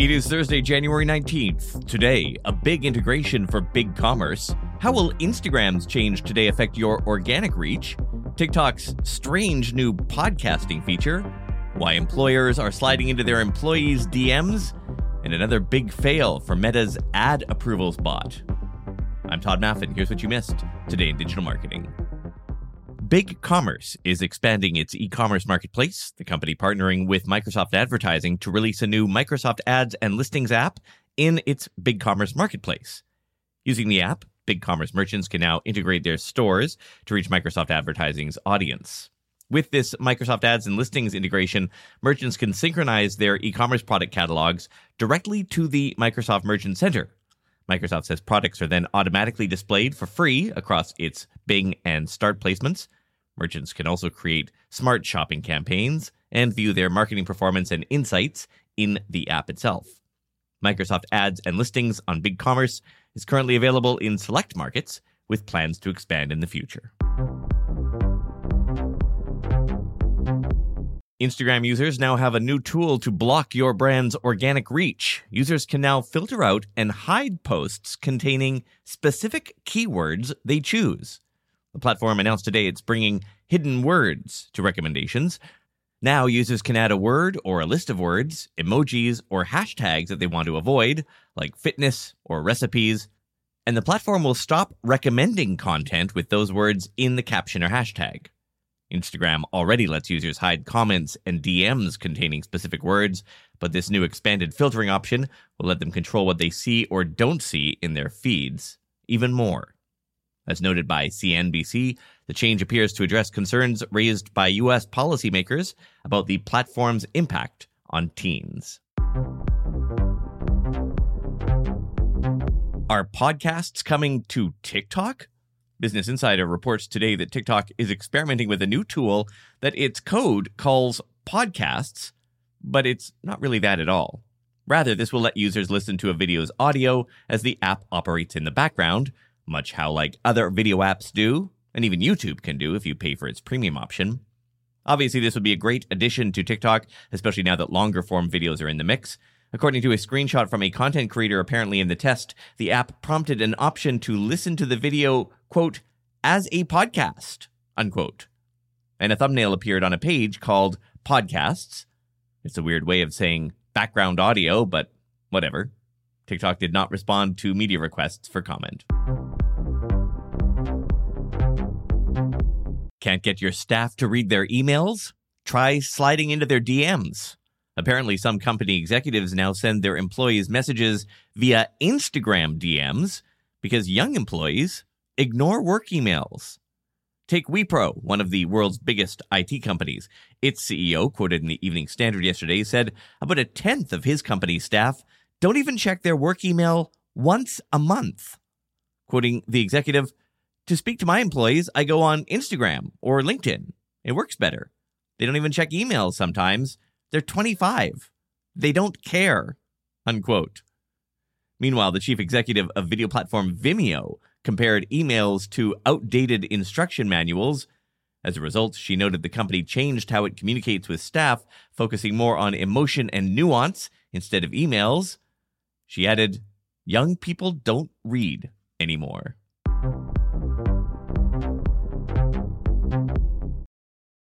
It is Thursday, January 19th. Today, a big integration for BigCommerce. How will Instagram's change today affect your organic reach? TikTok's strange new podcasting feature. Why employers are sliding into their employees' DMs. And another big fail for Meta's ad approvals bot. I'm Todd Maffin. Here's what you missed today in digital marketing. BigCommerce is expanding its e-commerce marketplace, the company partnering with Microsoft Advertising to release a new Microsoft Ads and Listings app in its BigCommerce marketplace. Using the app, BigCommerce merchants can now integrate their stores to reach Microsoft Advertising's audience. With this Microsoft Ads and Listings integration, merchants can synchronize their e-commerce product catalogs directly to the Microsoft Merchant Center. Microsoft says products are then automatically displayed for free across its Bing and Start placements. Merchants can also create smart shopping campaigns and view their marketing performance and insights in the app itself. Microsoft Ads and Listings on BigCommerce is currently available in select markets with plans to expand in the future. Instagram users now have a new tool to block your brand's organic reach. Users can now filter out and hide posts containing specific keywords they choose. The platform announced today it's bringing hidden words to recommendations. Now users can add a word or a list of words, emojis, or hashtags that they want to avoid, like fitness or recipes, and the platform will stop recommending content with those words in the caption or hashtag. Instagram already lets users hide comments and DMs containing specific words, but this new expanded filtering option will let them control what they see or don't see in their feeds even more. As noted by CNBC, the change appears to address concerns raised by U.S. policymakers about the platform's impact on teens. Are podcasts coming to TikTok? Business Insider reports today that TikTok is experimenting with a new tool that its code calls podcasts, but it's not really that at all. Rather, this will let users listen to a video's audio as the app operates in the background, much how like other video apps do, and even YouTube can do if you pay for its premium option. Obviously, this would be a great addition to TikTok, especially now that longer-form videos are in the mix. According to a screenshot from a content creator apparently in the test, the app prompted an option to listen to the video, quote, as a podcast, unquote. And a thumbnail appeared on a page called Podcasts. It's a weird way of saying background audio, but whatever. TikTok did not respond to media requests for comment. Can't get your staff to read their emails? Try sliding into their DMs. Apparently, some company executives now send their employees messages via Instagram DMs because young employees ignore work emails. Take Wipro, one of the world's biggest IT companies. Its CEO, quoted in the Evening Standard yesterday, said about 1/10 of his company's staff don't even check their work email once a month. Quoting the executive, "To speak to my employees, I go on Instagram or LinkedIn. It works better. They don't even check emails sometimes. They're 25. They don't care," unquote. Meanwhile, the chief executive of video platform Vimeo compared emails to outdated instruction manuals. As a result, she noted the company changed how it communicates with staff, focusing more on emotion and nuance instead of emails. She added, "Young people don't read anymore."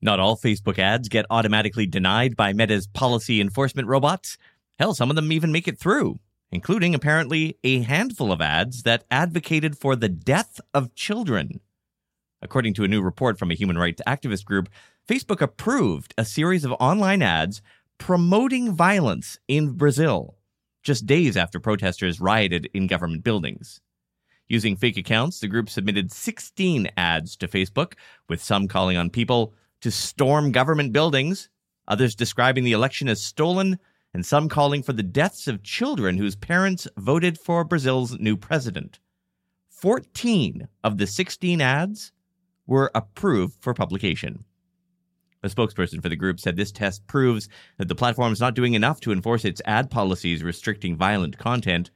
Not all Facebook ads get automatically denied by Meta's policy enforcement robots. Hell, some of them even make it through, including apparently a handful of ads that advocated for the death of children. According to a new report from a human rights activist group, Facebook approved a series of online ads promoting violence in Brazil, just days after protesters rioted in government buildings. Using fake accounts, the group submitted 16 ads to Facebook, with some calling on people to storm government buildings, others describing the election as stolen, and some calling for the deaths of children whose parents voted for Brazil's new president. 14 of the 16 ads were approved for publication. A spokesperson for the group said this test proves that the platform is not doing enough to enforce its ad policies restricting violent content.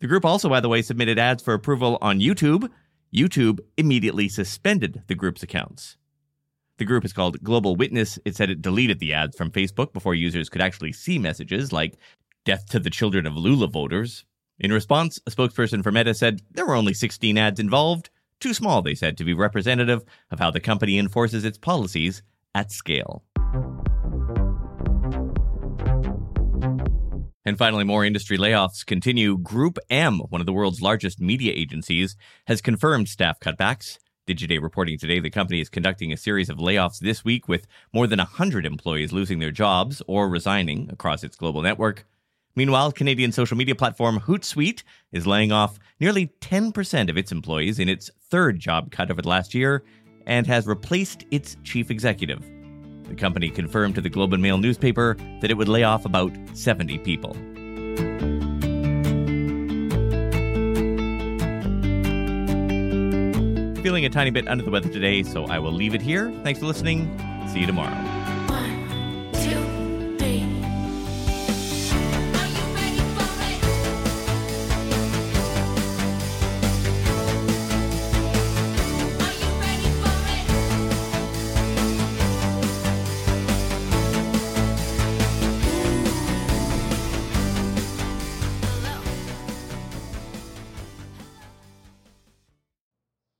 The group also, by the way, submitted ads for approval on YouTube. YouTube immediately suspended the group's accounts. The group is called Global Witness. It said it deleted the ads from Facebook before users could actually see messages like "Death to the Children of Lula Voters." In response, a spokesperson for Meta said there were only 16 ads involved. Too small, they said, to be representative of how the company enforces its policies at scale. And finally, more industry layoffs continue. Group M, one of the world's largest media agencies, has confirmed staff cutbacks. Digiday reporting today the company is conducting a series of layoffs this week, with more than 100 employees losing their jobs or resigning across its global network. Meanwhile, Canadian social media platform Hootsuite is laying off nearly 10% of its employees in its third job cut over the last year and has replaced its chief executive. The company confirmed to the Globe and Mail newspaper that it would lay off about 70 people. Feeling a tiny bit under the weather today, so I will leave it here. Thanks for listening. See you tomorrow. 1, 2, 3. Are you ready for it? Are you ready for it?